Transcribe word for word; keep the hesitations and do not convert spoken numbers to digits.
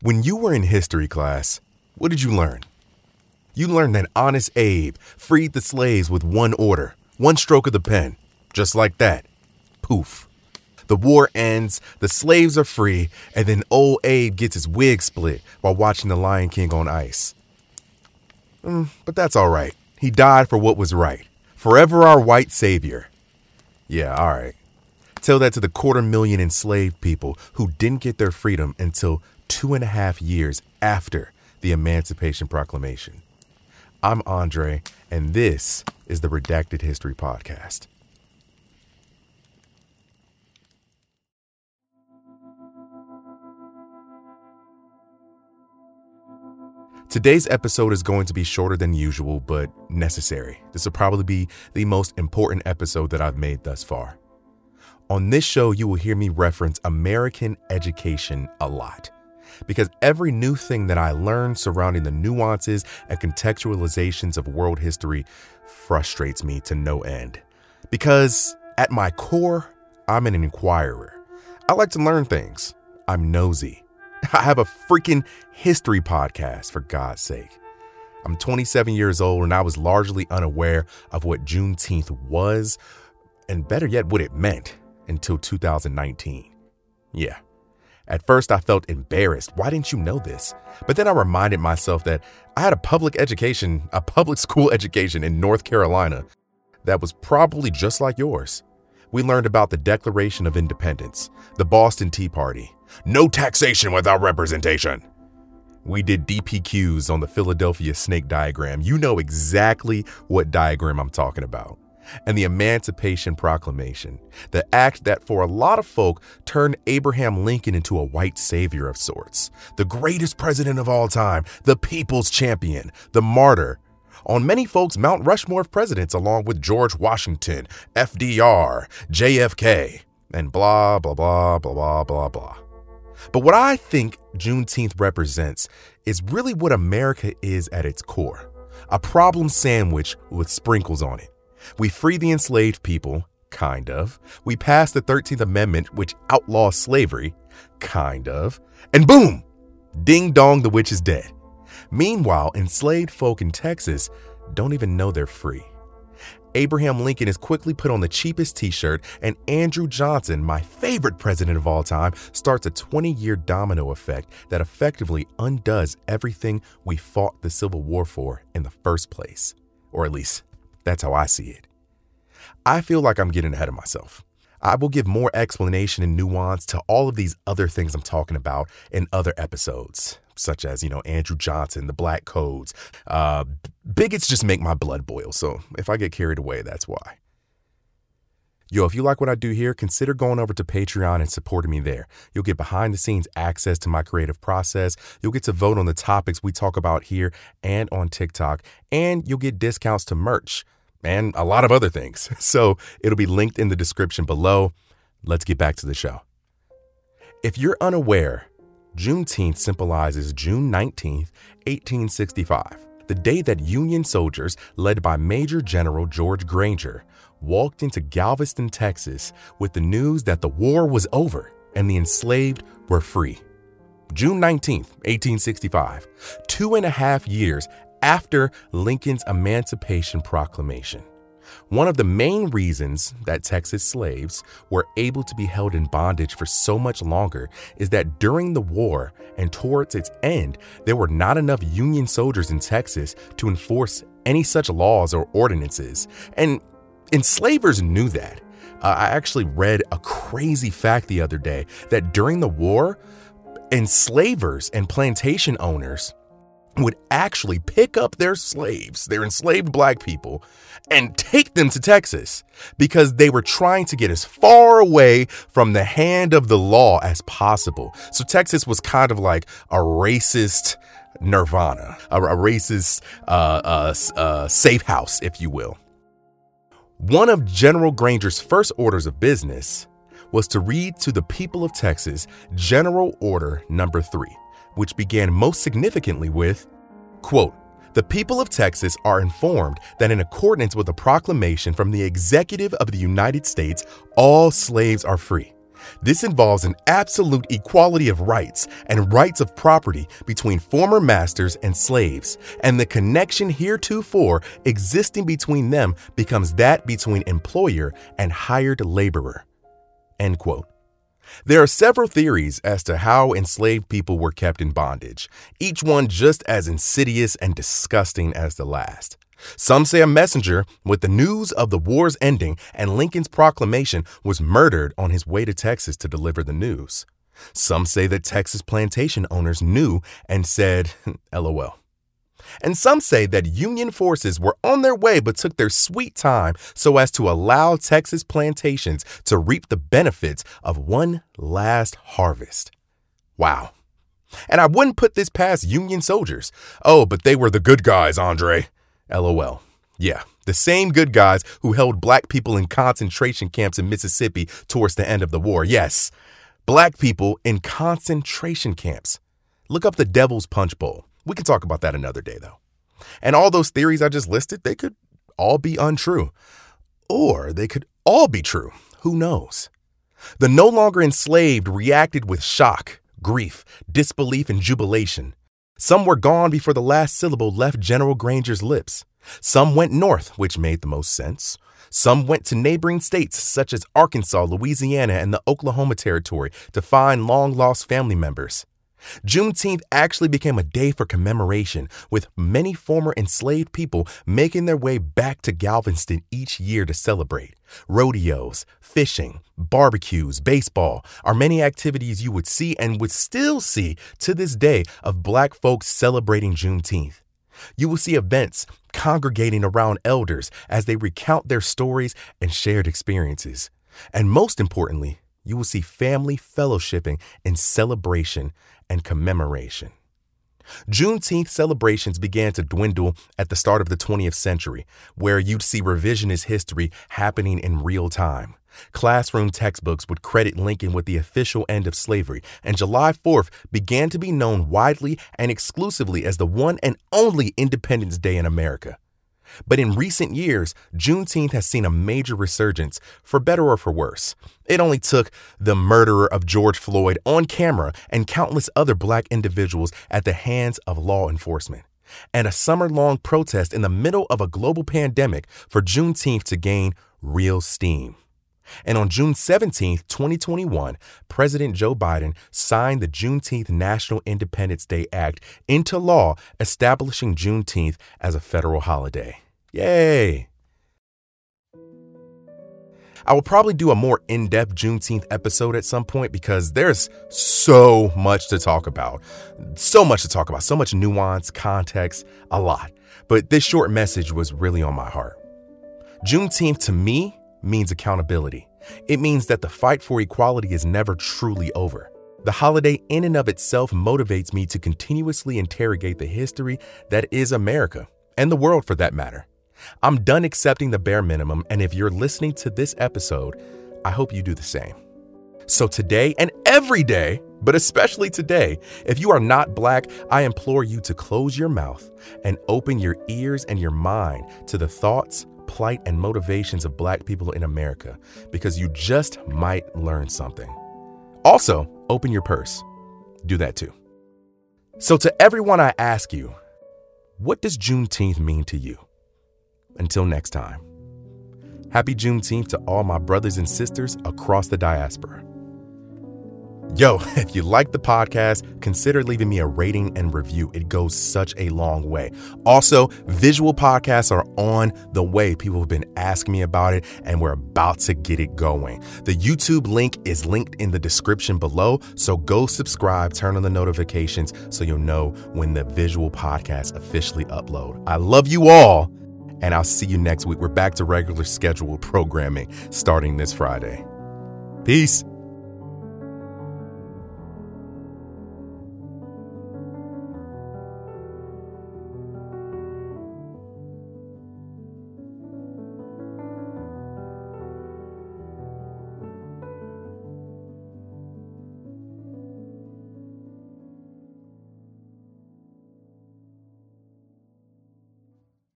When you were in history class, what did you learn? You learned that Honest Abe freed the slaves with one order, one stroke of the pen, just like that. Poof. The war ends, the slaves are free, and then old Abe gets his wig split while watching The Lion King on ice. Mm, but that's all right. He died for what was right. Forever our white savior. Yeah, all right. Tell that to the quarter million enslaved people who didn't get their freedom until two and a half years after the Emancipation Proclamation. I'm Andre, and this is the Redacted History Podcast. Today's episode is going to be shorter than usual, but necessary. This will probably be the most important episode that I've made thus far. On this show, you will hear me reference American education a lot, because every new thing that I learn surrounding the nuances and contextualizations of world history frustrates me to no end. Because at my core, I'm an inquirer. I like to learn things. I'm nosy. I have a freaking history podcast, for God's sake. I'm twenty-seven years old, and I was largely unaware of what Juneteenth was, and better yet, what it meant, until two thousand nineteen. Yeah. At first, I felt embarrassed. Why didn't you know this? But then I reminded myself that I had a public education, a public school education in North Carolina that was probably just like yours. We learned about the Declaration of Independence, the Boston Tea Party, no taxation without representation. We did D P Qs on the Philadelphia snake diagram. You know exactly what diagram I'm talking about. And the Emancipation Proclamation, the act that for a lot of folk turned Abraham Lincoln into a white savior of sorts, the greatest president of all time, the people's champion, the martyr. On many folks' Mount Rushmore of presidents, along with George Washington, F D R, J F K, and blah, blah, blah, blah, blah, blah, blah. But what I think Juneteenth represents is really what America is at its core, a problem sandwich with sprinkles on it. We free the enslaved people, kind of. We pass the thirteenth Amendment, which outlaws slavery, kind of. And boom! Ding dong, the witch is dead. Meanwhile, enslaved folk in Texas don't even know they're free. Abraham Lincoln is quickly put on the cheapest t-shirt, and Andrew Johnson, my favorite president of all time, starts a twenty-year domino effect that effectively undoes everything we fought the Civil War for in the first place. Or at least, that's how I see it. I feel like I'm getting ahead of myself. I will give more explanation and nuance to all of these other things I'm talking about in other episodes, such as, you know, Andrew Johnson, the Black Codes. Uh, bigots just make my blood boil, so if I get carried away, that's why. Yo, if you like what I do here, consider going over to Patreon and supporting me there. You'll get behind-the-scenes access to my creative process. You'll get to vote on the topics we talk about here and on TikTok. And you'll get discounts to merch and a lot of other things. So it'll be linked in the description below. Let's get back to the show. If you're unaware, Juneteenth symbolizes June nineteenth, eighteen sixty-five, the day that Union soldiers led by Major General George Granger walked into Galveston, Texas, with the news that the war was over and the enslaved were free. June nineteenth, eighteen sixty-five, two and a half years after Lincoln's Emancipation Proclamation. One of the main reasons that Texas slaves were able to be held in bondage for so much longer is that during the war and towards its end, there were not enough Union soldiers in Texas to enforce any such laws or ordinances, and enslavers knew that. Uh, I actually read a crazy fact the other day that during the war, enslavers and plantation owners would actually pick up their slaves, their enslaved black people, and take them to Texas because they were trying to get as far away from the hand of the law as possible. So Texas was kind of like a racist nirvana, a, a racist uh, uh, uh, safe house, if you will. One of General Granger's first orders of business was to read to the people of Texas General Order Number three, which began most significantly with, quote, "The people of Texas are informed that in accordance with a proclamation from the Executive of the United States, all slaves are free, This involves an absolute equality of rights and rights of property between former masters and slaves, and the connection heretofore existing between them becomes that between employer and hired laborer." End quote. There are several theories as to how enslaved people were kept in bondage, each one just as insidious and disgusting as the last. Some say a messenger with the news of the war's ending and Lincoln's proclamation was murdered on his way to Texas to deliver the news. Some say that Texas plantation owners knew and said, LOL. And some say that Union forces were on their way but took their sweet time so as to allow Texas plantations to reap the benefits of one last harvest. Wow. And I wouldn't put this past Union soldiers. Oh, but they were the good guys, Andre. LOL. Yeah, the same good guys who held black people in concentration camps in Mississippi towards the end of the war. Yes, black people in concentration camps. Look up the Devil's Punch Bowl. We can talk about that another day, though. And all those theories I just listed, they could all be untrue. Or they could all be true. Who knows? The no longer enslaved reacted with shock, grief, disbelief, and jubilation. Some were gone before the last syllable left General Granger's lips. Some went north, which made the most sense. Some went to neighboring states such as Arkansas, Louisiana, and the Oklahoma Territory to find long-lost family members. Juneteenth actually became a day for commemoration, with many former enslaved people making their way back to Galveston each year to celebrate. Rodeos, fishing, barbecues, baseball are many activities you would see and would still see to this day of black folks celebrating Juneteenth. You will see events congregating around elders as they recount their stories and shared experiences. And most importantly, you will see family fellowshipping in celebration and commemoration. Juneteenth celebrations began to dwindle at the start of the twentieth century, where you'd see revisionist history happening in real time. Classroom textbooks would credit Lincoln with the official end of slavery, and July fourth began to be known widely and exclusively as the one and only Independence Day in America. But in recent years, Juneteenth has seen a major resurgence, for better or for worse. It only took the murderer of George Floyd on camera and countless other black individuals at the hands of law enforcement, and a summer-long protest in the middle of a global pandemic for Juneteenth to gain real steam. And on June seventeenth, twenty twenty-one, President Joe Biden signed the Juneteenth National Independence Day Act into law, establishing Juneteenth as a federal holiday. Yay! I will probably do a more in-depth Juneteenth episode at some point because there's so much to talk about. So much to talk about, so much nuance, context, a lot. But this short message was really on my heart. Juneteenth, to me, means accountability. It means that the fight for equality is never truly over. The holiday in and of itself motivates me to continuously interrogate the history that is America, and the world for that matter. I'm done accepting the bare minimum, and if you're listening to this episode, I hope you do the same. So today and every day, but especially today, if you are not black, I implore you to close your mouth and open your ears and your mind to the thoughts, plight, and motivations of black people in America, because you just might learn something. Also, open your purse. Do that too. So to everyone, I ask you, what does Juneteenth mean to you? Until next time, happy Juneteenth to all my brothers and sisters across the diaspora. Yo, if you like the podcast, consider leaving me a rating and review. It goes such a long way. Also, visual podcasts are on the way. People have been asking me about it, and we're about to get it going. The YouTube link is linked in the description below, so go subscribe, turn on the notifications so you'll know when the visual podcasts officially upload. I love you all, and I'll see you next week. We're back to regular scheduled programming starting this Friday. Peace.